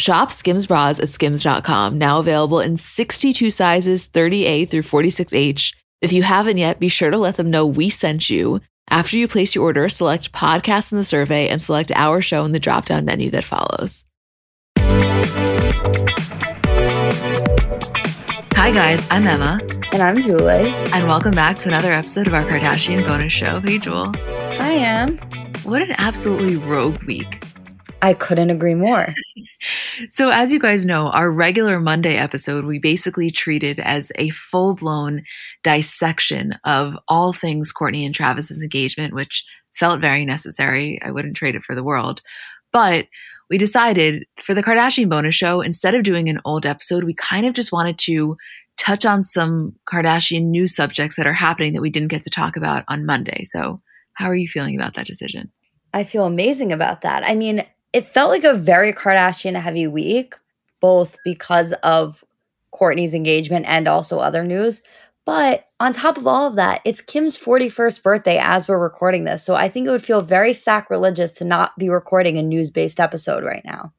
Shop Skims bras at skims.com, now available in 62 sizes, 30A through 46H. If you haven't yet, be sure to let them know we sent you. After you place your order, select podcast in the survey and select our show in the drop-down menu that follows. Hi guys, I'm Emma. And I'm Julie. And welcome back to another episode of our Kardashian bonus show. Hey, Jewel. Hi, Em. What an absolutely rogue week. I couldn't agree more. So as you guys know, our regular Monday episode, we basically treated as a full-blown dissection of all things Kourtney and Travis's engagement, which felt very necessary. I wouldn't trade it for the world. But we decided for the Kardashian bonus show, instead of doing an old episode, we kind of just wanted to touch on some Kardashian news subjects that are happening that we didn't get to talk about on Monday. So how are you feeling about that decision? I feel amazing about that. I mean, it felt like a very Kardashian-heavy week, both because of Kourtney's engagement and also other news. But on top of all of that, it's Kim's 41st birthday as we're recording this. So I think it would feel very sacrilegious to not be recording a news-based episode right now.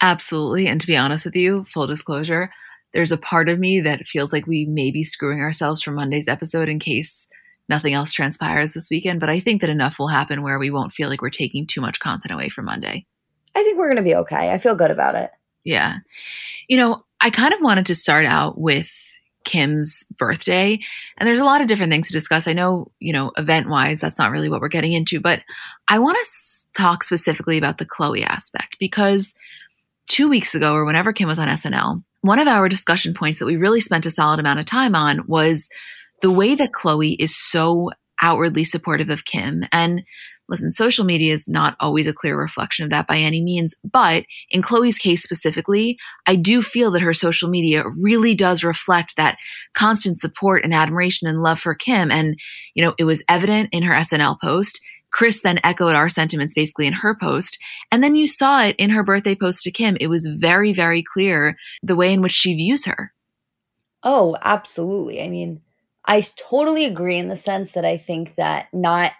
Absolutely. And to be honest with you, full disclosure, there's a part of me that feels like we may be screwing ourselves for Monday's episode in case nothing else transpires this weekend. But I think that enough will happen where we won't feel like we're taking too much content away from Monday. I think we're going to be okay. I feel good about it. Yeah. You know, I kind of wanted to start out with Kim's birthday, and there's a lot of different things to discuss. I know, you know, event-wise, that's not really what we're getting into, but I want to talk specifically about the Khloe aspect because 2 weeks ago or whenever Kim was on SNL, one of our discussion points that we really spent a solid amount of time on was the way that Khloe is so outwardly supportive of Kim. And listen, social media is not always a clear reflection of that by any means, but in Khloe's case specifically, I do feel that her social media really does reflect that constant support and admiration and love for Kim. And, you know, it was evident in her SNL post. Chris then echoed our sentiments basically in her post. And then you saw it in her birthday post to Kim. It was very, very clear the way in which she views her. Oh, absolutely. I mean, I totally agree in the sense that I think that not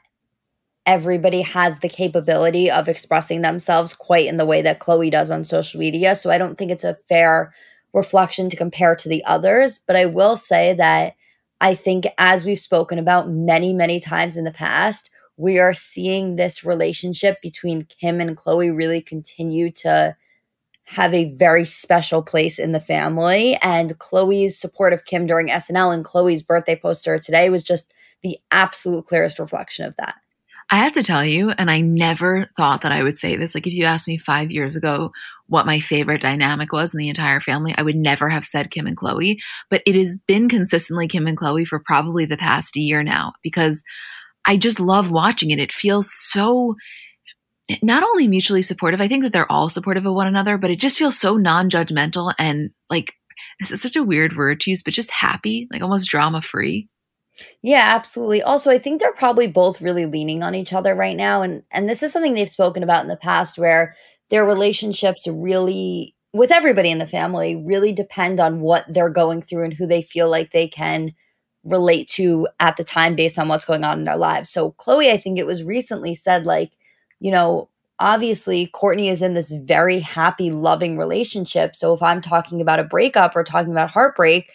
everybody has the capability of expressing themselves quite in the way that Khloe does on social media. So I don't think it's a fair reflection to compare to the others. But I will say that I think as we've spoken about many, many times in the past, we are seeing this relationship between Kim and Khloe really continue to have a very special place in the family. And Khloe's support of Kim during SNL and Khloe's birthday poster today was just the absolute clearest reflection of that. I have to tell you, and I never thought that I would say this, like if you asked me 5 years ago what my favorite dynamic was in the entire family, I would never have said Kim and Khloe, but it has been consistently Kim and Khloe for probably the past year now because I just love watching it. It feels so not only mutually supportive, I think that they're all supportive of one another, but it just feels so non-judgmental and like, this is such a weird word to use, but just happy, like almost drama-free. Yeah, absolutely. Also, I think they're probably both really leaning on each other right now. And this is something they've spoken about in the past where their relationships really with everybody in the family really depend on what they're going through and who they feel like they can relate to at the time based on what's going on in their lives. So Chloe, I think it was recently said, like, you know, obviously Courtney is in this very happy, loving relationship. So if I'm talking about a breakup or talking about heartbreak,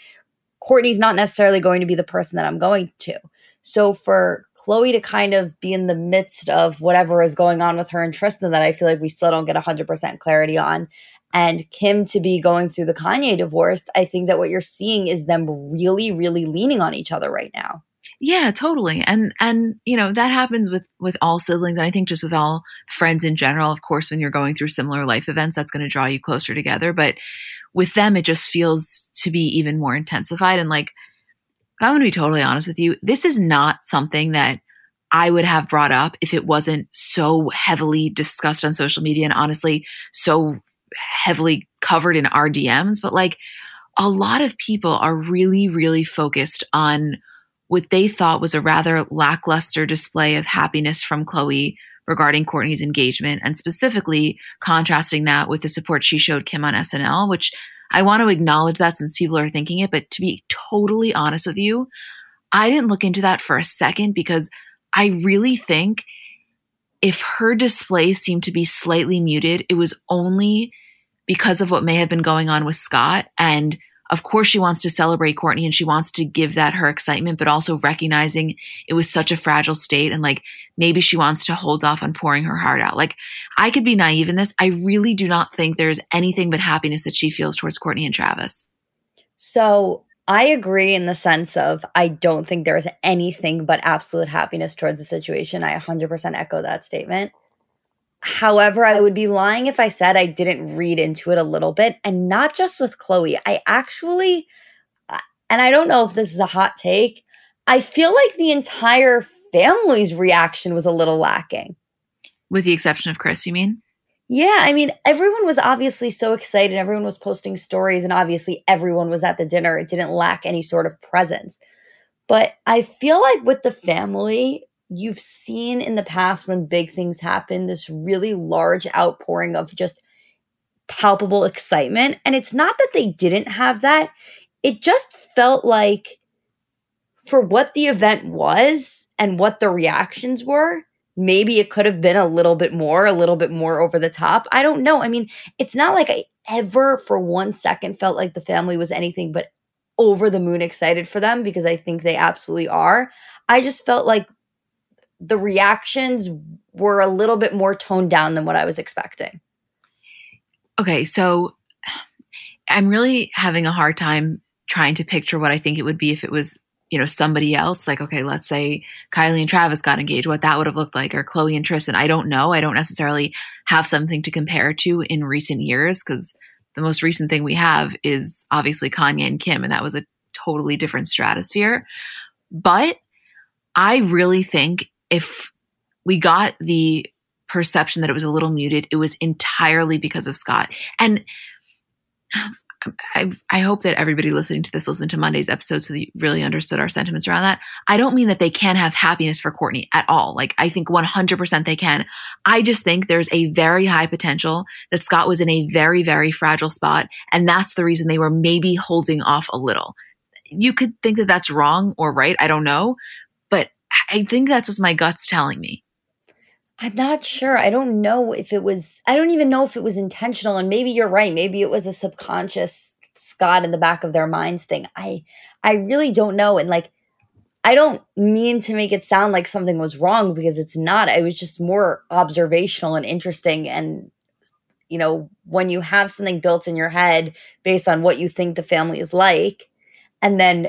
Courtney's not necessarily going to be the person that I'm going to. So for Chloe to kind of be in the midst of whatever is going on with her and Tristan that I feel like we still don't get 100% clarity on, and Kim to be going through the Kanye divorce, I think that what you're seeing is them really, really leaning on each other right now. Yeah, totally. And you know, that happens with all siblings. And I think just with all friends in general, of course, when you're going through similar life events, that's going to draw you closer together. But with them, it just feels to be even more intensified. And like, I'm going to be totally honest with you, this is not something that I would have brought up if it wasn't so heavily discussed on social media and honestly so heavily covered in our DMs. But like, a lot of people are really, really focused on what they thought was a rather lackluster display of happiness from Chloe regarding Courtney's engagement, and specifically contrasting that with the support she showed Kim on SNL, which I want to acknowledge that since people are thinking it. But to be totally honest with you, I didn't look into that for a second, because I really think if her display seemed to be slightly muted, it was only because of what may have been going on with Scott. And of course, she wants to celebrate Courtney and she wants to give that her excitement, but also recognizing it was such a fragile state. And like, maybe she wants to hold off on pouring her heart out. Like, I could be naive in this. I really do not think there's anything but happiness that she feels towards Courtney and Travis. So I agree in the sense of, I don't think there is anything but absolute happiness towards the situation. I 100% echo that statement. However, I would be lying if I said I didn't read into it a little bit. And not just with Chloe. I actually, and I don't know if this is a hot take, I feel like the entire family's reaction was a little lacking. With the exception of Chris, you mean? Yeah, I mean, everyone was obviously so excited. Everyone was posting stories, and obviously everyone was at the dinner. It didn't lack any sort of presence. But I feel like with the family, you've seen in the past when big things happen, this really large outpouring of just palpable excitement. And it's not that they didn't have that. It just felt like for what the event was and what the reactions were, maybe it could have been a little bit more over the top. I don't know. I mean, it's not like I ever for one second felt like the family was anything but over the moon excited for them, because I think they absolutely are. I just felt like the reactions were a little bit more toned down than what I was expecting. Okay, so I'm really having a hard time trying to picture what I think it would be if it was, you know, somebody else. Like, okay, let's say Kylie and Travis got engaged, what that would have looked like, or Chloe and Tristan. I don't know. I don't necessarily have something to compare to in recent years, because the most recent thing we have is obviously Kanye and Kim, and that was a totally different stratosphere. But I really think if we got the perception that it was a little muted, it was entirely because of Scott. And I hope that everybody listening to this listened to Monday's episode so that you really understood our sentiments around that. I don't mean that they can't have happiness for Courtney at all. Like, I think 100% they can. I just think there's a very high potential that Scott was in a very, very fragile spot, and that's the reason they were maybe holding off a little. You could think that that's wrong or right. I don't know. But I think that's what my gut's telling me. I'm not sure. I don't know if it was, I don't even know if it was intentional. And maybe you're right. Maybe it was a subconscious Scott in the back of their minds thing. I really don't know. And like, I don't mean to make it sound like something was wrong, because it's not. I was just more observational and interesting. And, you know, when you have something built in your head based on what you think the family is like, and then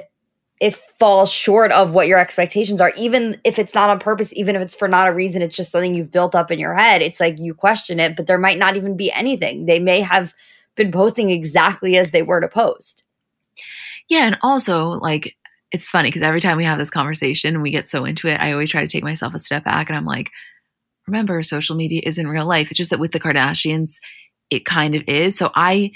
it falls short of what your expectations are, even if it's not on purpose, even if it's for not a reason, it's just something you've built up in your head. It's like you question it, but there might not even be anything. They may have been posting exactly as they were to post. Yeah. And also, like, it's funny because every time we have this conversation and we get so into it, I always try to take myself a step back, and I'm like, remember, social media isn't real life. It's just that with the Kardashians, it kind of is. So I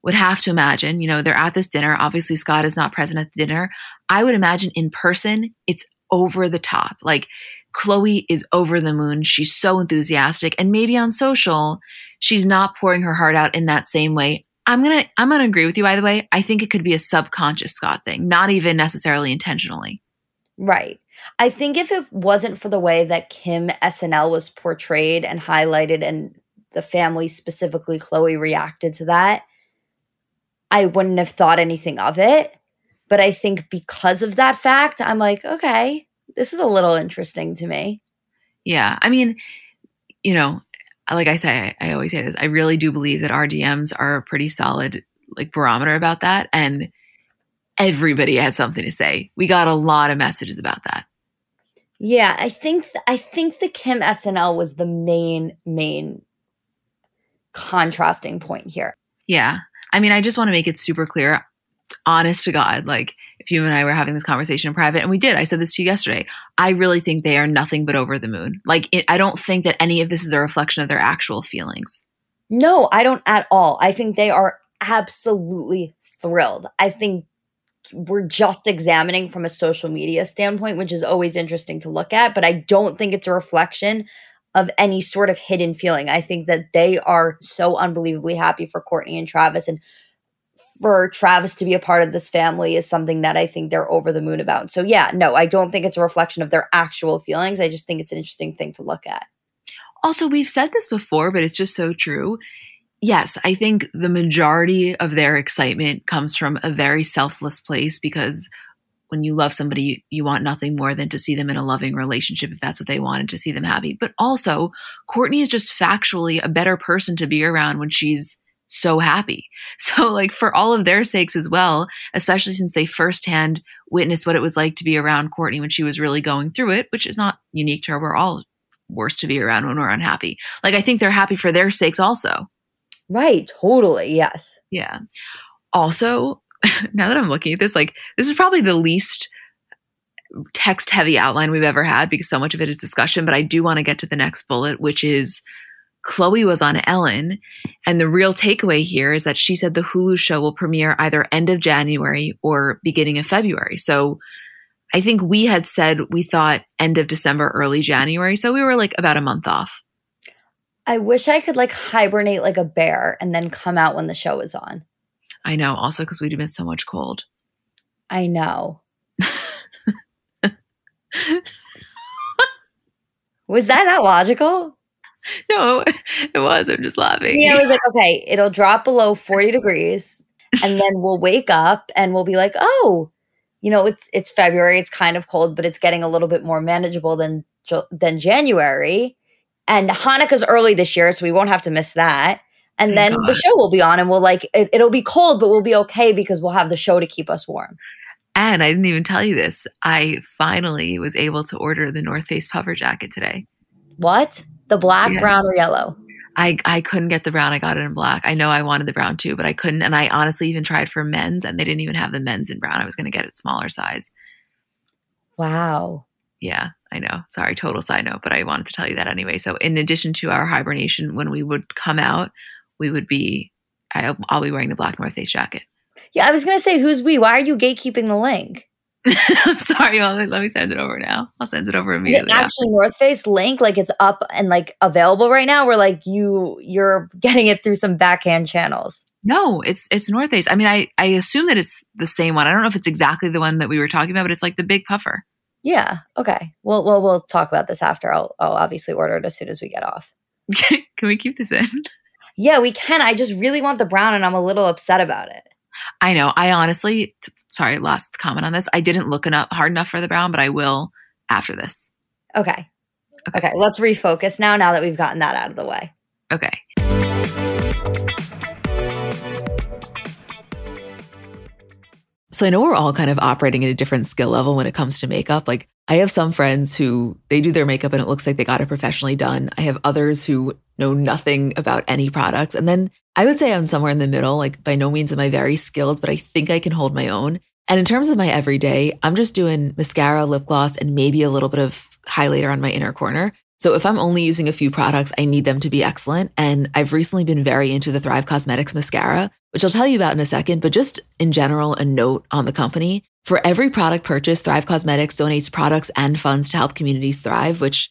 would have to imagine, you know, they're at this dinner. Obviously, Scott is not present at the dinner. I would imagine in person, it's over the top. Like, Chloe is over the moon. She's so enthusiastic. And maybe on social, she's not pouring her heart out in that same way. I'm gonna agree with you, by the way. I think it could be a subconscious Scott thing, not even necessarily intentionally. Right. I think if it wasn't for the way that Kim SNL was portrayed and highlighted and the family, specifically Chloe, reacted to that, I wouldn't have thought anything of it. But I think because of that fact, I'm like, okay, this is a little interesting to me. Yeah. I mean, you know, like I say, I always say this, I really do believe that our DMs are a pretty solid like barometer about that. And everybody had something to say. We got a lot of messages about that. Yeah. I think the Kim SNL was the main contrasting point here. Yeah. I mean, I just want to make it super clear, honest to God, like if you and I were having this conversation in private, and we did, I said this to you yesterday, I really think they are nothing but over the moon. Like I don't think that any of this is a reflection of their actual feelings. No, I don't at all. I think they are absolutely thrilled. I think we're just examining from a social media standpoint, which is always interesting to look at, but I don't think it's a reflection of any sort of hidden feeling. I think that they are so unbelievably happy for Courtney and Travis, and for Travis to be a part of this family is something that I think they're over the moon about. So yeah, no, I don't think it's a reflection of their actual feelings. I just think it's an interesting thing to look at. Also, we've said this before, but it's just so true. Yes, I think the majority of their excitement comes from a very selfless place, because when you love somebody, you want nothing more than to see them in a loving relationship, if that's what they wanted, to see them happy. But also, Courtney is just factually a better person to be around when she's so happy. So like for all of their sakes as well, especially since they firsthand witnessed what it was like to be around Courtney when she was really going through it, which is not unique to her. We're all worse to be around when we're unhappy. Like I think they're happy for their sakes also. Right. Totally. Yes. Yeah. Also, now that I'm looking at this, like this is probably the least text heavy outline we've ever had, because so much of it is discussion, but I do want to get to the next bullet, which is Chloe was on Ellen, and the real takeaway here is that she said the Hulu show will premiere either end of January or beginning of February. So I think we had said we thought end of December, early January. So we were like about a month off. I wish I could like hibernate like a bear and then come out when the show is on. I know, also because we'd have been so much cold. I know. Was that not logical? No, it was. I'm just laughing. Yeah, I was like, okay, it'll drop below 40 degrees and then we'll wake up and we'll be like, oh, you know, it's February. It's kind of cold, but it's getting a little bit more manageable than January. And Hanukkah's early this year, so we won't have to miss that. And then the show will be on and we'll like, it'll be cold, but we'll be okay because we'll have the show to keep us warm. And I didn't even tell you this. I finally was able to order the North Face puffer jacket today. What? The black, yeah. Brown, or yellow? I couldn't get the brown. I got it in black. I know I wanted the brown too, but I couldn't. And I honestly even tried for men's, and they didn't even have the men's in brown. I was going to get it smaller size. Wow. Yeah, I know. Sorry, total side note, but I wanted to tell you that anyway. So in addition to our hibernation, when we would come out, I'll be wearing the black North Face jacket. Yeah, I was going to say, who's we? Why are you gatekeeping the link? I'm sorry. Let me send it over now. I'll send it over immediately. Is it actually North Face link? Like it's up and like available right now? We're like you're getting it through some backhand channels. No, it's North Face. I mean, I assume that it's the same one. I don't know if it's exactly the one that we were talking about, but it's like the big puffer. Yeah. Okay. Well, we'll talk about this after. I'll obviously order it as soon as we get off. Can we keep this in? Yeah, we can. I just really want the brown, and I'm a little upset about it. I know. I honestly, sorry, last comment on this. I didn't look hard enough for the brown, but I will after this. Okay. Let's refocus now that we've gotten that out of the way. Okay. So I know we're all kind of operating at a different skill level when it comes to makeup. Like I have some friends who they do their makeup and it looks like they got it professionally done. I have others who know nothing about any products. And then I would say I'm somewhere in the middle. Like by no means am I very skilled, but I think I can hold my own. And in terms of my everyday, I'm just doing mascara, lip gloss, and maybe a little bit of highlighter on my inner corner. So if I'm only using a few products, I need them to be excellent. And I've recently been very into the Thrive Cosmetics mascara, which I'll tell you about in a second, but just in general, a note on the company. For every product purchase, Thrive Cosmetics donates products and funds to help communities thrive, which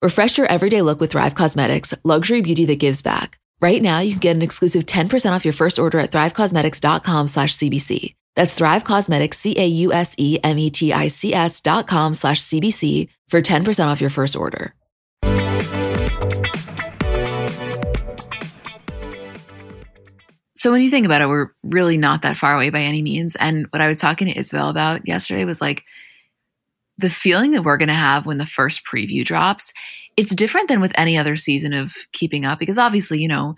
Refresh your everyday look with Thrive Cosmetics, luxury beauty that gives back. Right now, you can get an exclusive 10% off your first order at thrivecosmetics.com/CBC. That's Thrive Cosmetics, CAUSEMETICS.com/CBC for 10% off your first order. So when you think about it, we're really not that far away by any means. And what I was talking to Isabel about yesterday was like, the feeling that we're going to have when the first preview drops, it's different than with any other season of Keeping Up, because obviously, you know,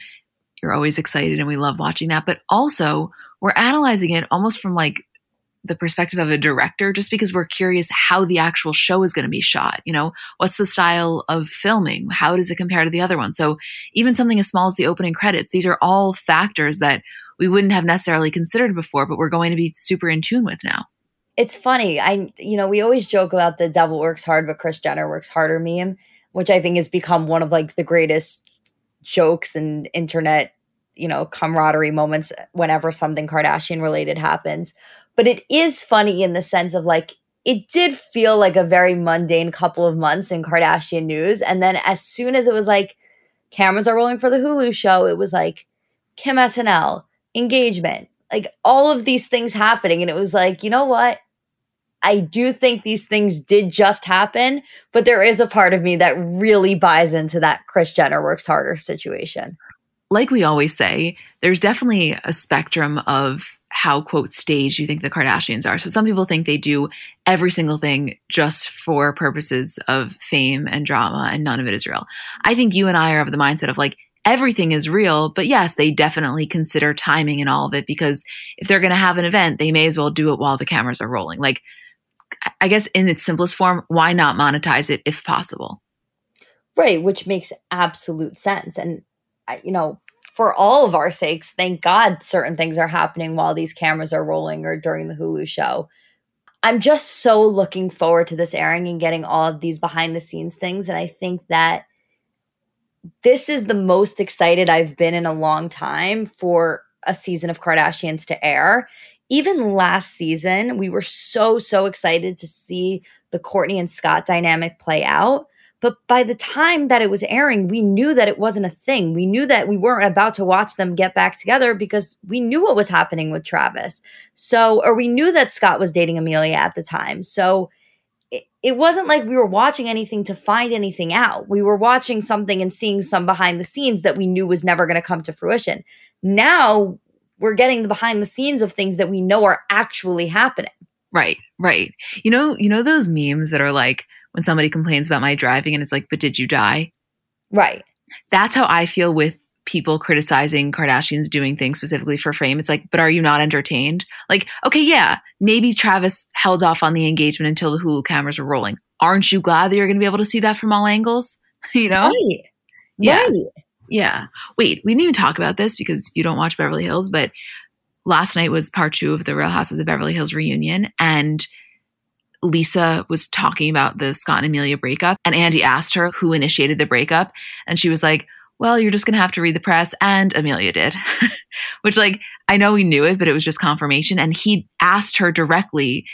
you're always excited and we love watching that. But also we're analyzing it almost from like the perspective of a director, just because we're curious how the actual show is going to be shot. You know, what's the style of filming? How does it compare to the other one? So even something as small as the opening credits, these are all factors that we wouldn't have necessarily considered before, but we're going to be super in tune with now. It's funny. We always joke about the devil works hard, but Kris Jenner works harder meme, which I think has become one of like the greatest jokes and internet, you know, camaraderie moments whenever something Kardashian related happens. But it is funny in the sense of like, it did feel like a very mundane couple of months in Kardashian news. And then as soon as it was like, cameras are rolling for the Hulu show, it was like Kim SNL, engagement, like all of these things happening. And it was like, you know what? I do think these things did just happen, but there is a part of me that really buys into that Kris Jenner works harder situation. Like we always say, there's definitely a spectrum of how, quote, staged you think the Kardashians are. So some people think they do every single thing just for purposes of fame and drama, and none of it is real. I think you and I are of the mindset of like, everything is real, but yes, they definitely consider timing and all of it, because if they're going to have an event, they may as well do it while the cameras are rolling. Like, I guess in its simplest form, why not monetize it if possible? Right, which makes absolute sense. And, you know, for all of our sakes, thank God certain things are happening while these cameras are rolling or during the Hulu show. I'm just so looking forward to this airing and getting all of these behind the scenes things. And I think that this is the most excited I've been in a long time for a season of Kardashians to air. Even last season, we were so excited to see the Kourtney and Scott dynamic play out. But by the time that it was airing, we knew that it wasn't a thing. We knew that we weren't about to watch them get back together because we knew what was happening with Travis. Or we knew that Scott was dating Amelia at the time. So it wasn't like we were watching anything to find anything out. We were watching something and seeing some behind the scenes that we knew was never going to come to fruition. Now we're getting the behind the scenes of things that we know are actually happening. Right. You know those memes that are like when somebody complains about my driving and it's like, but did you die? Right. That's how I feel with people criticizing Kardashians doing things specifically for fame. It's like, but are you not entertained? Like, okay, yeah, maybe Travis held off on the engagement until the Hulu cameras were rolling. Aren't you glad that you're going to be able to see that from all angles? You know? Right. Yeah. Right. Yeah. Wait, we didn't even talk about this because you don't watch Beverly Hills, but last night was part 2 of the Real Housewives of Beverly Hills reunion. And Lisa was talking about the Scott and Amelia breakup. And Andy asked her who initiated the breakup. And she was like, well, you're just going to have to read the press. And Amelia did, which like, I know we knew it, but it was just confirmation. And he asked her directly,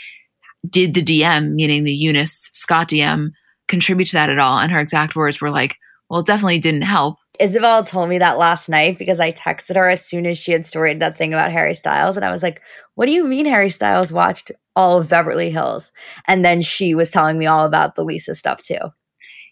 did the DM, meaning the Eunice Scott DM, contribute to that at all? And her exact words were like, well, it definitely didn't help. Isabel told me that last night because I texted her as soon as she had storied that thing about Harry Styles. And I was like, what do you mean Harry Styles watched all of Beverly Hills? And then she was telling me all about the Lisa stuff too.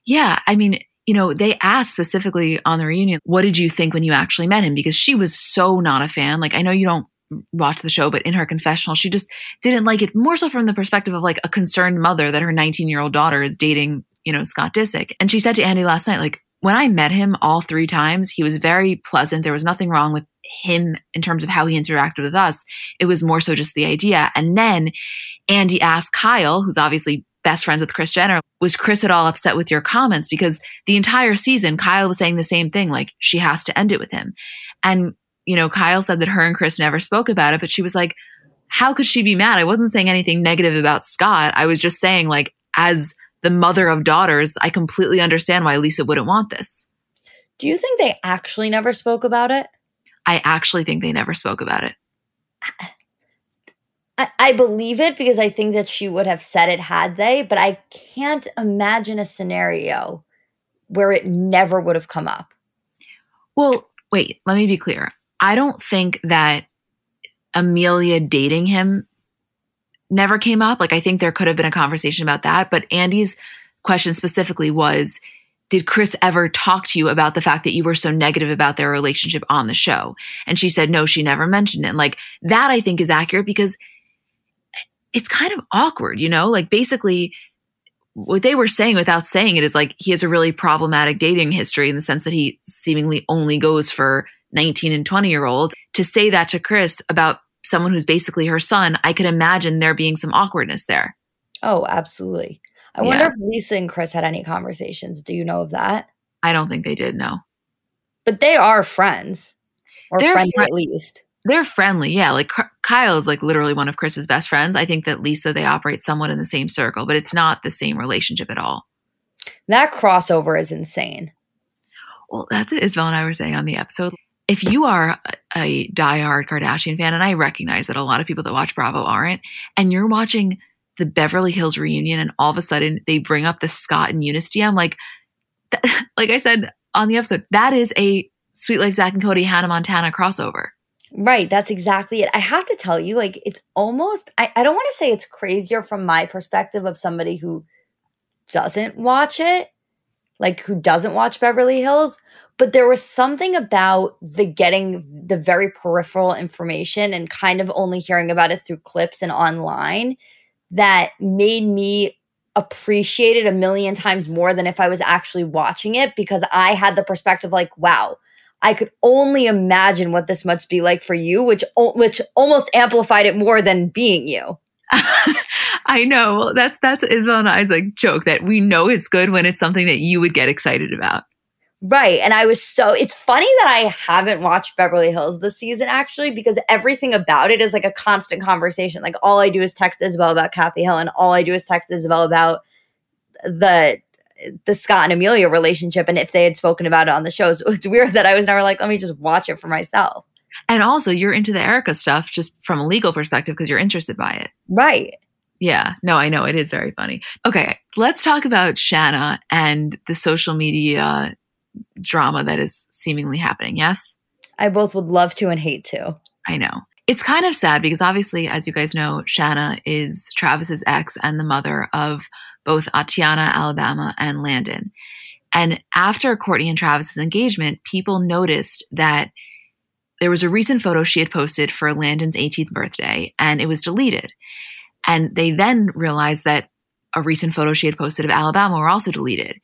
Yeah. I mean, you know, they asked specifically on the reunion, what did you think when you actually met him? Because she was so not a fan. Like, I know you don't watch the show, but in her confessional, she just didn't like it, more so from the perspective of like a concerned mother that her 19-year-old daughter is dating, you know, Scott Disick. And she said to Andy last night, like, when I met him all 3 times, he was very pleasant. There was nothing wrong with him in terms of how he interacted with us. It was more so just the idea. And then Andy asked Kyle, who's obviously best friends with Kris Jenner, was Kris at all upset with your comments? Because the entire season, Kyle was saying the same thing, like she has to end it with him. And you know, Kyle said that her and Chris never spoke about it, but she was like, how could she be mad? I wasn't saying anything negative about Scott. I was just saying, like, as the mother of daughters, I completely understand why Lisa wouldn't want this. Do you think they actually never spoke about it? I actually think they never spoke about it. I believe it because I think that she would have said it had they, but I can't imagine a scenario where it never would have come up. Well, wait, let me be clear. I don't think that Amelia dating him never came up. Like, I think there could have been a conversation about that. But Andy's question specifically was, did Chris ever talk to you about the fact that you were so negative about their relationship on the show? And she said, no, she never mentioned it. And like, that I think is accurate because it's kind of awkward, you know? Like, basically what they were saying without saying it is like, he has a really problematic dating history in the sense that he seemingly only goes for 19 and 20-year-olds. To say that to Chris about someone who's basically her son, I could imagine there being some awkwardness there. Oh, absolutely. I wonder if Lisa and Chris had any conversations. Do you know of that? I don't think they did, no. But they are friends. Or friends at least. They're friendly, yeah. Like Kyle is like literally one of Chris's best friends. I think that Lisa, they operate somewhat in the same circle, but it's not the same relationship at all. That crossover is insane. Well, that's what Isabel and I were saying on the episode. If you are a diehard Kardashian fan, and I recognize that a lot of people that watch Bravo aren't, and you're watching the Beverly Hills reunion and all of a sudden they bring up the Scott and Eunice DM, like I said on the episode, that is a Suite Life Zach and Cody Hannah Montana crossover. Right. That's exactly it. I have to tell you, like, it's almost, I don't want to say it's crazier from my perspective of somebody who doesn't watch it, like who doesn't watch Beverly Hills, but there was something about the getting the very peripheral information and kind of only hearing about it through clips and online that made me appreciate it a million times more than if I was actually watching it, because I had the perspective like, wow, I could only imagine what this must be like for you, which almost amplified it more than being you. I know. Well, that's Isabel and I's like joke that we know it's good when it's something that you would get excited about. Right. And I was it's funny that I haven't watched Beverly Hills this season actually, because everything about it is like a constant conversation. Like all I do is text Isabel about Kathy Hill and all I do is text Isabel about the Scott and Amelia relationship and if they had spoken about it on the show. So it's weird that I was never like, let me just watch it for myself. And also you're into the Erica stuff just from a legal perspective because you're interested by it. Right. Yeah. No, I know. It is very funny. Okay. Let's talk about Shanna and the social media drama that is seemingly happening. Yes? I both would love to and hate to. I know. It's kind of sad because obviously, as you guys know, Shanna is Travis's ex and the mother of both Atiana, Alabama, and Landon. And after Courtney and Travis's engagement, people noticed that there was a recent photo she had posted for Landon's 18th birthday, and it was deleted. And they then realized that a recent photo she had posted of Alabama were also deleted.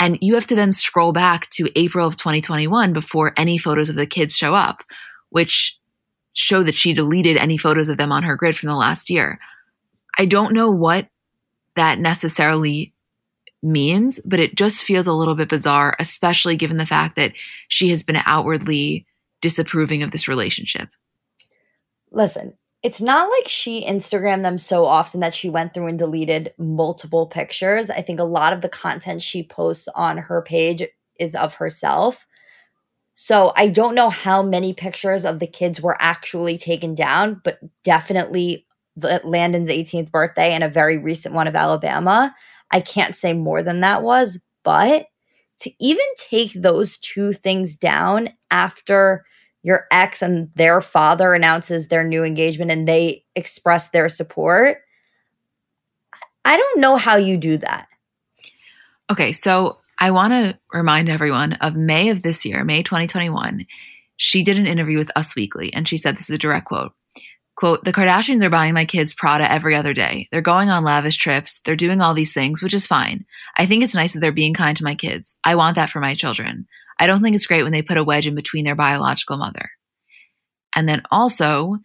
And you have to then scroll back to April of 2021 before any photos of the kids show up, which show that she deleted any photos of them on her grid from the last year. I don't know what that necessarily means, but it just feels a little bit bizarre, especially given the fact that she has been outwardly disapproving of this relationship. Listen, it's not like she Instagrammed them so often that she went through and deleted multiple pictures. I think a lot of the content she posts on her page is of herself. So I don't know how many pictures of the kids were actually taken down, but definitely Landon's 18th birthday and a very recent one of Alabama. I can't say more than that was, but to even take those two things down after your ex and their father announces their new engagement and they express their support, I don't know how you do that. Okay, so I want to remind everyone of May of this year, May 2021. She did an interview with Us Weekly and she said, this is a direct quote, quote, the Kardashians are buying my kids Prada every other day. They're going on lavish trips. They're doing all these things, which is fine. I think it's nice that they're being kind to my kids. I want that for my children. I don't think it's great when they put a wedge in between their biological mother. And then also,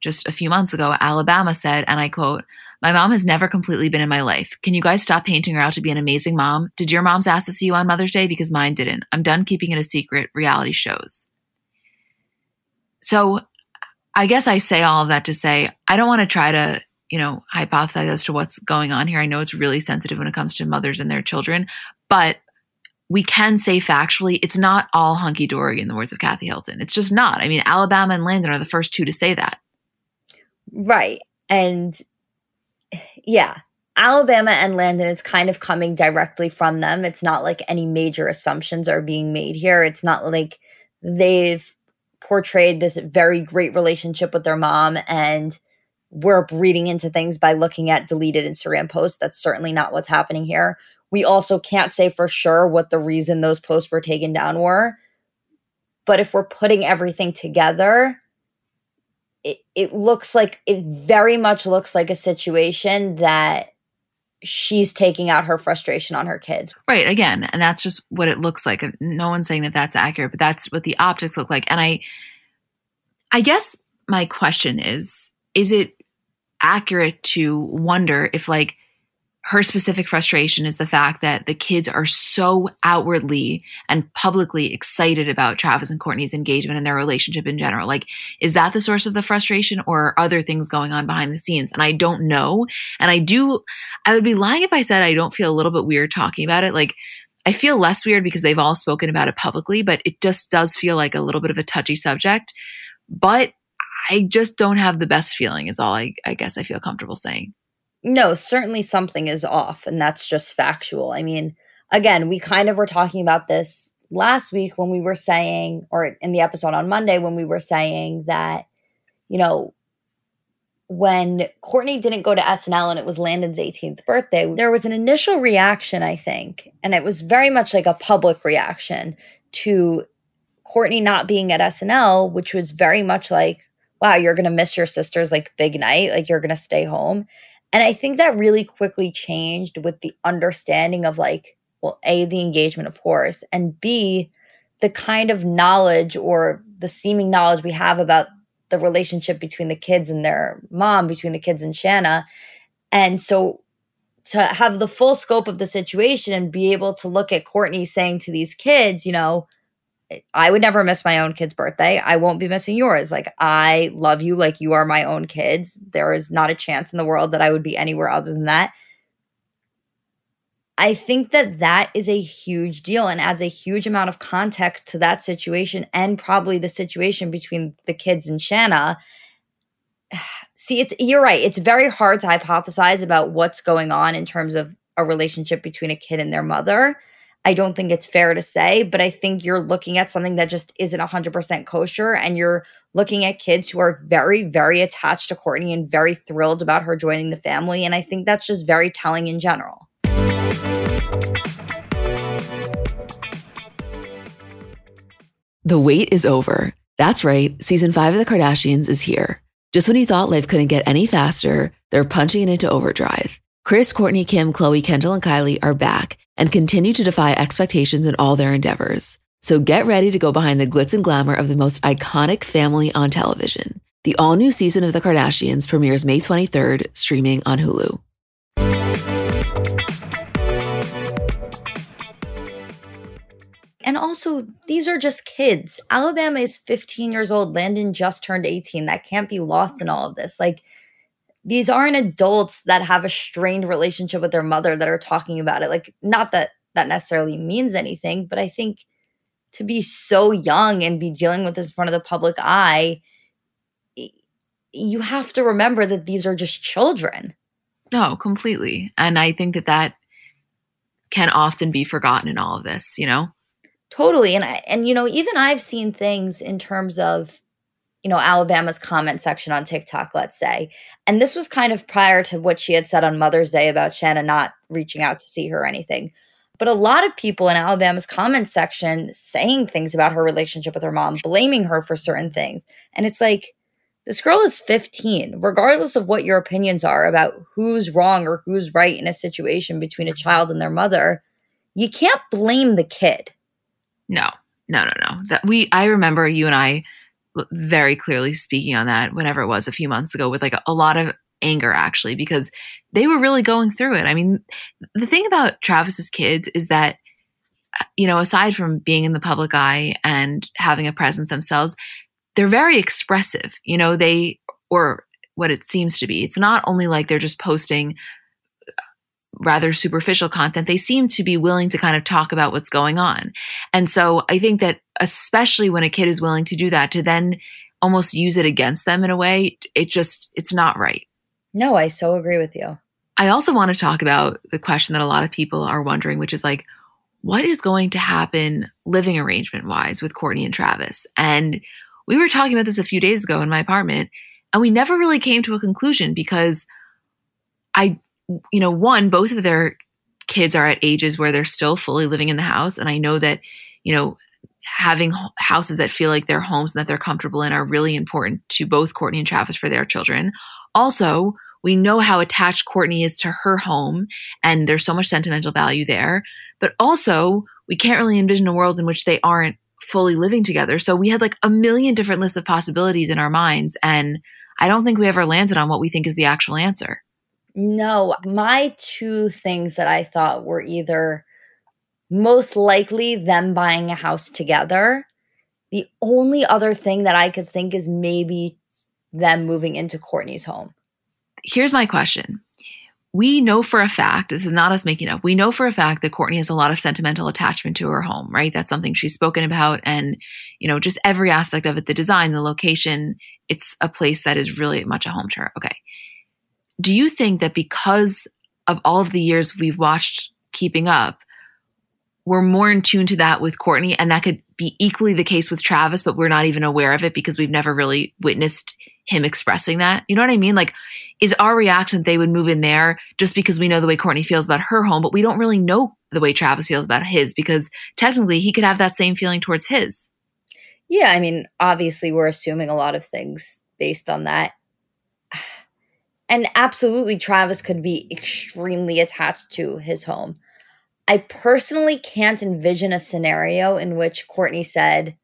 just a few months ago, Alabama said, and I quote, my mom has never completely been in my life. Can you guys stop painting her out to be an amazing mom? Did your mom's ask to see you on Mother's Day? Because mine didn't. I'm done keeping it a secret. Reality shows. So I guess I say all of that to say, I don't want to try to, hypothesize as to what's going on here. I know it's really sensitive when it comes to mothers and their children, but we can say factually, it's not all hunky-dory in the words of Kathy Hilton. It's just not. I mean, Alabama and Landon are the first two to say that. Right. And yeah, Alabama and Landon, it's kind of coming directly from them. It's not like any major assumptions are being made here. It's not like they've portrayed this very great relationship with their mom and we're reading into things by looking at deleted Instagram posts. That's certainly not what's happening here. We also can't say for sure what the reason those posts were taken down were. But if we're putting everything together, it looks like, it very much looks like a situation that she's taking out her frustration on her kids. Right, again, and that's just what it looks like. No one's saying that that's accurate, but that's what the optics look like. And I guess my question is it accurate to wonder if like her specific frustration is the fact that the kids are so outwardly and publicly excited about Travis and Courtney's engagement and their relationship in general? Like, is that the source of the frustration, or are other things going on behind the scenes? And I don't know. And I would be lying if I said I don't feel a little bit weird talking about it. Like, I feel less weird because they've all spoken about it publicly, but it just does feel like a little bit of a touchy subject. But I just don't have the best feeling is all I guess I feel comfortable saying. No, certainly something is off, and that's just factual. I mean, again, we kind of were talking about this last week when we were saying, or in the episode on Monday, when we were saying that, when Courtney didn't go to SNL and it was Landon's 18th birthday, there was an initial reaction, I think, and it was very much like a public reaction to Courtney not being at SNL, which was very much like, wow, you're going to miss your sister's like big night, like you're going to stay home. And I think that really quickly changed with the understanding of like, well, A, the engagement, of course, and B, the kind of knowledge or the seeming knowledge we have about the relationship between the kids and their mom, between the kids and Shanna. And so to have the full scope of the situation and be able to look at Courtney saying to these kids, I would never miss my own kid's birthday. I won't be missing yours. Like, I love you like you are my own kids. There is not a chance in the world that I would be anywhere other than that. I think that is a huge deal and adds a huge amount of context to that situation and probably the situation between the kids and Shanna. See, you're right. It's very hard to hypothesize about what's going on in terms of a relationship between a kid and their mother. I don't think it's fair to say, but I think you're looking at something that just isn't 100% kosher, and you're looking at kids who are very, very attached to Courtney and very thrilled about her joining the family, and I think that's just very telling in general. The wait is over. That's right. Season 5 of The Kardashians is here. Just when you thought life couldn't get any faster, they're punching it into overdrive. Kris, Courtney, Kim, Khloe, Kendall, and Kylie are back and continue to defy expectations in all their endeavors. So get ready to go behind the glitz and glamour of the most iconic family on television. The all-new season of The Kardashians premieres May 23rd, streaming on Hulu. And also, these are just kids. Alabama is 15 years old. Landon just turned 18. That can't be lost in all of this. Like, these aren't adults that have a strained relationship with their mother that are talking about it. Like, not that that necessarily means anything, but I think to be so young and be dealing with this in front of the public eye, you have to remember that these are just children. No, completely. And I think that can often be forgotten in all of this, Totally. And even I've seen things in terms of, Alabama's comment section on TikTok, let's say. And this was kind of prior to what she had said on Mother's Day about Shanna not reaching out to see her or anything. But a lot of people in Alabama's comment section saying things about her relationship with her mom, blaming her for certain things. And it's like, this girl is 15, regardless of what your opinions are about who's wrong or who's right in a situation between a child and their mother. You can't blame the kid. No. I remember you and I very clearly speaking on that whenever it was a few months ago with like a lot of anger, actually, because they were really going through it. I mean, the thing about Travis's kids is that, aside from being in the public eye and having a presence themselves, they're very expressive. You know, they, or what it seems to be. It's not only like they're just posting rather superficial content. They seem to be willing to kind of talk about what's going on. And so I think that especially when a kid is willing to do that, to then almost use it against them in a way, it's not right. No, I so agree with you. I also want to talk about the question that a lot of people are wondering, which is like, what is going to happen living arrangement-wise with Courtney and Travis? And we were talking about this a few days ago in my apartment, and we never really came to a conclusion because one, both of their kids are at ages where they're still fully living in the house. And I know that, you know, having houses that feel like they're homes and that they're comfortable in are really important to both Courtney and Travis for their children. Also, we know how attached Courtney is to her home, and there's so much sentimental value there. But also, we can't really envision a world in which they aren't fully living together. So we had like a million different lists of possibilities in our minds, and I don't think we ever landed on what we think is the actual answer. No, my two things that I thought were either most likely them buying a house together. The only other thing that I could think is maybe them moving into Courtney's home. Here's my question. We know for a fact, this is not us making up, we know for a fact that Courtney has a lot of sentimental attachment to her home, right? That's something she's spoken about, and, you know, just every aspect of it, the design, the location, it's a place that is really much a home to her. Okay. Do you think that because of all of the years we've watched Keeping Up, we're more in tune to that with Courtney, and that could be equally the case with Travis, but we're not even aware of it because we've never really witnessed him expressing that? You know what I mean? Like, is our reaction that they would move in there just because we know the way Courtney feels about her home, but we don't really know the way Travis feels about his, because technically he could have that same feeling towards his. Yeah, I mean, obviously we're assuming a lot of things based on that. And absolutely, Travis could be extremely attached to his home. I personally can't envision a scenario in which Courtney said,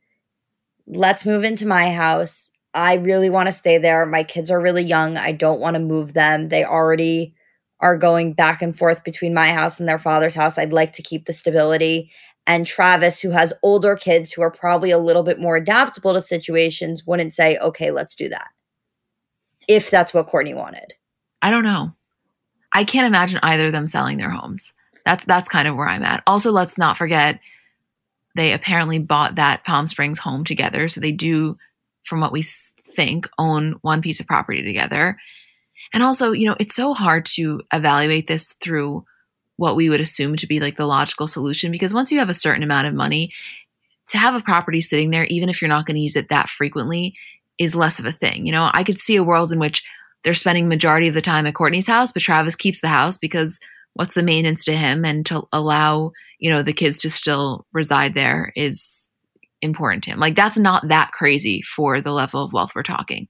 let's move into my house. I really want to stay there. My kids are really young. I don't want to move them. They already are going back and forth between my house and their father's house. I'd like to keep the stability. And Travis, who has older kids who are probably a little bit more adaptable to situations, wouldn't say, okay, let's do that. If that's what Courtney wanted. I don't know. I can't imagine either of them selling their homes. That's kind of where I'm at. Also, let's not forget, they apparently bought that Palm Springs home together. So they do, from what we think, own one piece of property together. And also, you know, it's so hard to evaluate this through what we would assume to be like the logical solution, because once you have a certain amount of money, to have a property sitting there, even if you're not going to use it that frequently, is less of a thing. You know, I could see a world in which they're spending majority of the time at Courtney's house, but Travis keeps the house because what's the maintenance to him, and to allow, you know, the kids to still reside there is important to him. Like, that's not that crazy for the level of wealth we're talking.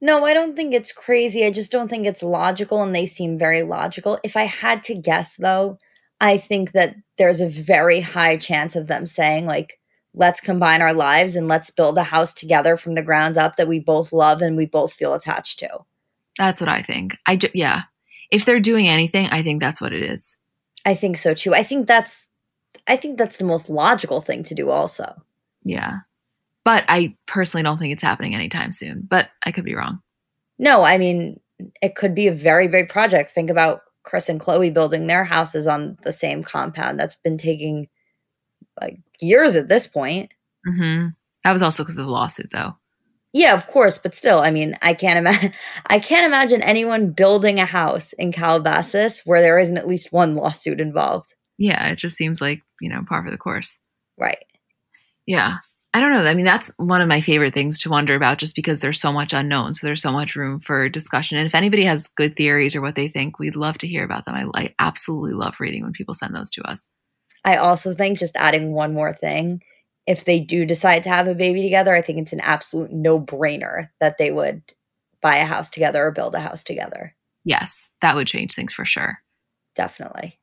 No, I don't think it's crazy. I just don't think it's logical, and they seem very logical. If I had to guess though, I think that there's a very high chance of them saying like, let's combine our lives and let's build a house together from the ground up that we both love and we both feel attached to. That's what I think. Yeah. If they're doing anything, I think that's what it is. I think so too. I think that's the most logical thing to do also. Yeah. But I personally don't think it's happening anytime soon, but I could be wrong. No, I mean, it could be a very big project. Think about Chris and Chloe building their houses on the same compound. That's been taking like years at this point. Mm-hmm. That was also because of the lawsuit, though. Yeah, of course. But still, I mean, I can't imagine anyone building a house in Calabasas where there isn't at least one lawsuit involved. Yeah, it just seems like, you know, par for the course. Right. Yeah. I don't know. I mean, that's one of my favorite things to wonder about, just because there's so much unknown. So there's so much room for discussion. And if anybody has good theories or what they think, we'd love to hear about them. I absolutely love reading when people send those to us. I also think, just adding one more thing, if they do decide to have a baby together, I think it's an absolute no-brainer that they would buy a house together or build a house together. Yes, that would change things for sure. Definitely.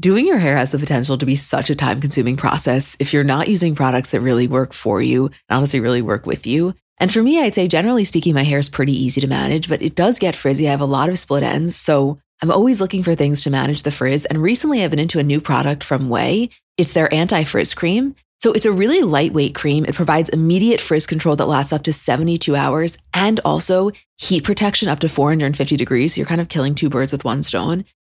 Doing your hair has the potential to be such a time-consuming process if you're not using products that really work for you, and honestly really work with you. And for me, I'd say generally speaking, my hair is pretty easy to manage, but it does get frizzy. I have a lot of split ends, so I'm always looking for things to manage the frizz. And recently I've been into a new product from Way. It's their anti-frizz cream. So it's a really lightweight cream. It provides immediate frizz control that lasts up to 72 hours and also heat protection up to 450 degrees. So you're kind of killing two birds with one stone.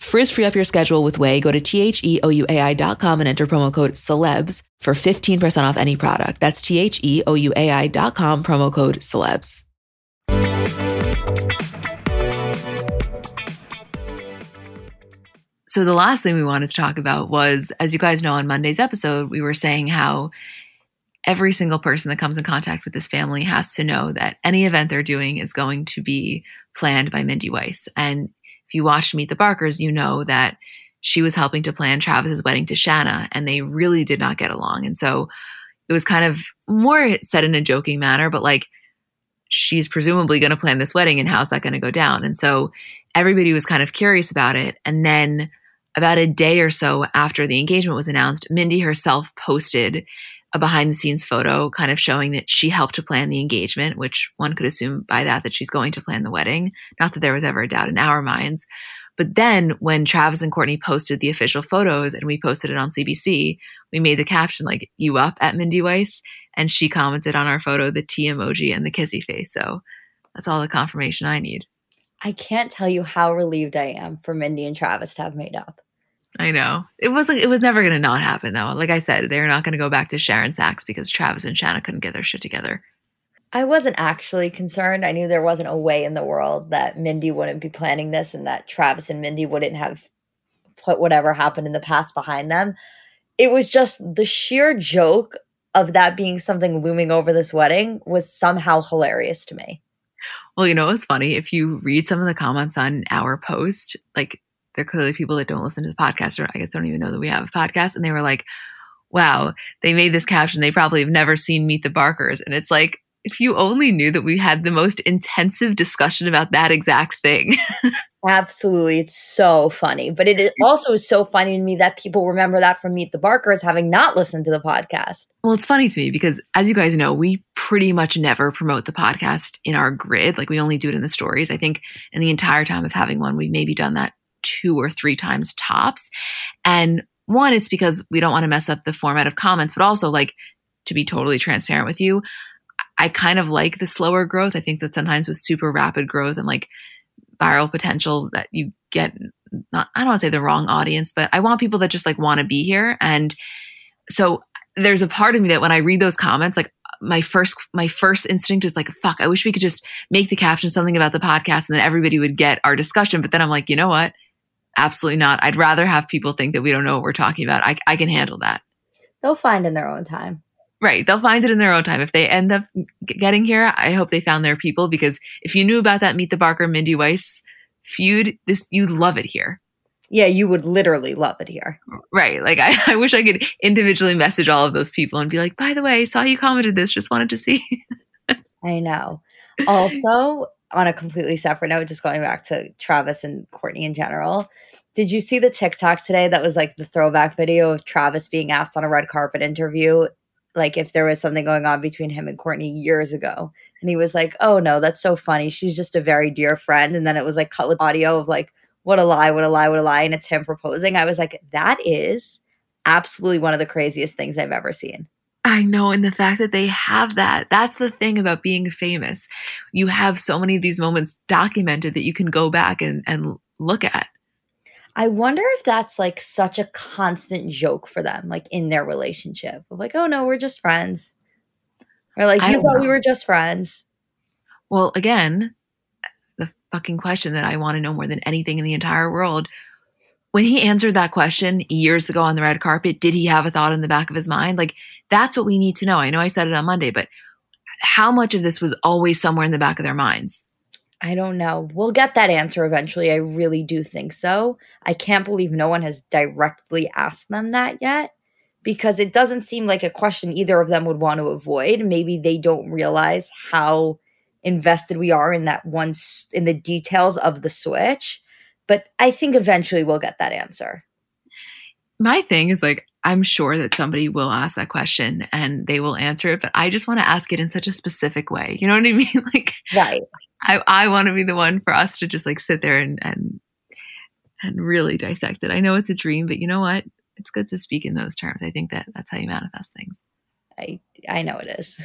Frizz-free up your schedule with Way. Go to TheOuai.com and enter promo code CELEBS for 15% off any product. That's TheOuai.com, promo code CELEBS. So the last thing we wanted to talk about was, as you guys know, on Monday's episode, we were saying how every single person that comes in contact with this family has to know that any event they're doing is going to be planned by Mindy Weiss. And if you watched Meet the Barkers, you know that she was helping to plan Travis's wedding to Shanna, and they really did not get along. And so it was kind of more said in a joking manner, but like, she's presumably going to plan this wedding and how's that going to go down? And so everybody was kind of curious about it. And then about a day or so after the engagement was announced, Mindy herself posted a behind-the-scenes photo kind of showing that she helped to plan the engagement, which one could assume by that she's going to plan the wedding. Not that there was ever a doubt in our minds. But then when Travis and Courtney posted the official photos and we posted it on CBC, we made the caption like, "You up at Mindy Weiss?" And she commented on our photo, the tea emoji and the kissy face. So that's all the confirmation I need. I can't tell you how relieved I am for Mindy and Travis to have made up. I know. It was never going to not happen, though. Like I said, they're not going to go back to Sharon Sachs because Travis and Shanna couldn't get their shit together. I wasn't actually concerned. I knew there wasn't a way in the world that Mindy wouldn't be planning this and that Travis and Mindy wouldn't have put whatever happened in the past behind them. It was just the sheer joke of that being something looming over this wedding was somehow hilarious to me. Well, you know, it's funny. If you read some of the comments on our post, like, there are clearly people that don't listen to the podcast or I guess don't even know that we have a podcast. And they were like, wow, they made this caption. They probably have never seen Meet the Barkers. And it's like, if you only knew that we had the most intensive discussion about that exact thing. Absolutely. It's so funny. But it is also so funny to me that people remember that from Meet the Barkers having not listened to the podcast. Well, it's funny to me because, as you guys know, we pretty much never promote the podcast in our grid. Like, we only do it in the stories. I think in the entire time of having one, we've maybe done that 2 or 3 times tops. And one, it's because we don't want to mess up the format of comments, but also, like, to be totally transparent with you, I kind of like the slower growth. I think that sometimes with super rapid growth and like viral potential that you get, I don't want to say the wrong audience, but I want people that just like want to be here. And so there's a part of me that when I read those comments, like, my first instinct is like, fuck, I wish we could just make the caption something about the podcast and then everybody would get our discussion. But then I'm like, you know what? Absolutely not. I'd rather have people think that we don't know what we're talking about. I can handle that. They'll find in their own time. Right. They'll find it in their own time. If they end up getting here, I hope they found their people, because if you knew about that Meet the Barker, Mindy Weiss feud, you'd love it here. Yeah, you would literally love it here. Right. Like, I wish I could individually message all of those people and be like, by the way, I saw you commented this, just wanted to see. I know. Also, on a completely separate note, just going back to Travis and Courtney in general, did you see the TikTok today that was like the throwback video of Travis being asked on a red carpet interview, like if there was something going on between him and Courtney years ago? And he was like, oh no, that's so funny. She's just a very dear friend. And then it was like cut with audio of like, what a lie, what a lie, what a lie. And it's him proposing. I was like, that is absolutely one of the craziest things I've ever seen. I know. And the fact that they have that, that's the thing about being famous. You have so many of these moments documented that you can go back and look at. I wonder if that's like such a constant joke for them, like in their relationship of like, oh no, we're just friends. Or like, you thought we were just friends. Well, again, the fucking question that I want to know more than anything in the entire world. When he answered that question years ago on the red carpet, did he have a thought in the back of his mind? Like, that's what we need to know. I know I said it on Monday, but how much of this was always somewhere in the back of their minds? I don't know. We'll get that answer eventually. I really do think so. I can't believe no one has directly asked them that yet, because it doesn't seem like a question either of them would want to avoid. Maybe they don't realize how invested we are in that one, in the details of the switch. But I think eventually we'll get that answer. My thing is like, I'm sure that somebody will ask that question and they will answer it, but I just want to ask it in such a specific way. You know what I mean? Like, right. I want to be the one for us to just like sit there and really dissect it. I know it's a dream, but you know what? It's good to speak in those terms. I think that that's how you manifest things. I know it is.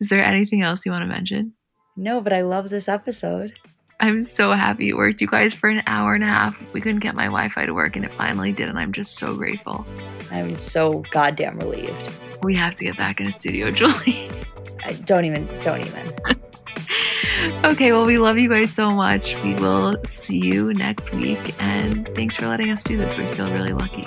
Is there anything else you want to mention? No, but I love this episode. I'm so happy it worked, you guys, for an hour and a half. We couldn't get my Wi-Fi to work, and it finally did, and I'm just so grateful. I'm so goddamn relieved. We have to get back in a studio, Julie. Don't even. Okay, well, we love you guys so much. We will see you next week, and thanks for letting us do this. We feel really lucky.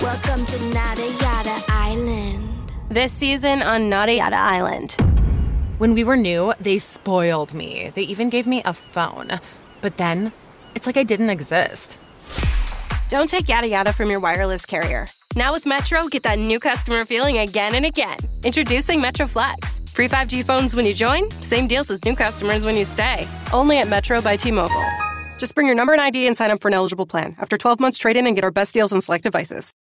Welcome to Nada Yada Island. This season on Nada Yada Island. When we were new, they spoiled me. They even gave me a phone. But then, it's like I didn't exist. Don't take yada yada from your wireless carrier. Now with Metro, get that new customer feeling again and again. Introducing Metro Flex. Free 5G phones when you join, same deals as new customers when you stay. Only at Metro by T-Mobile. Just bring your number and ID and sign up for an eligible plan. After 12 months, trade in and get our best deals on select devices.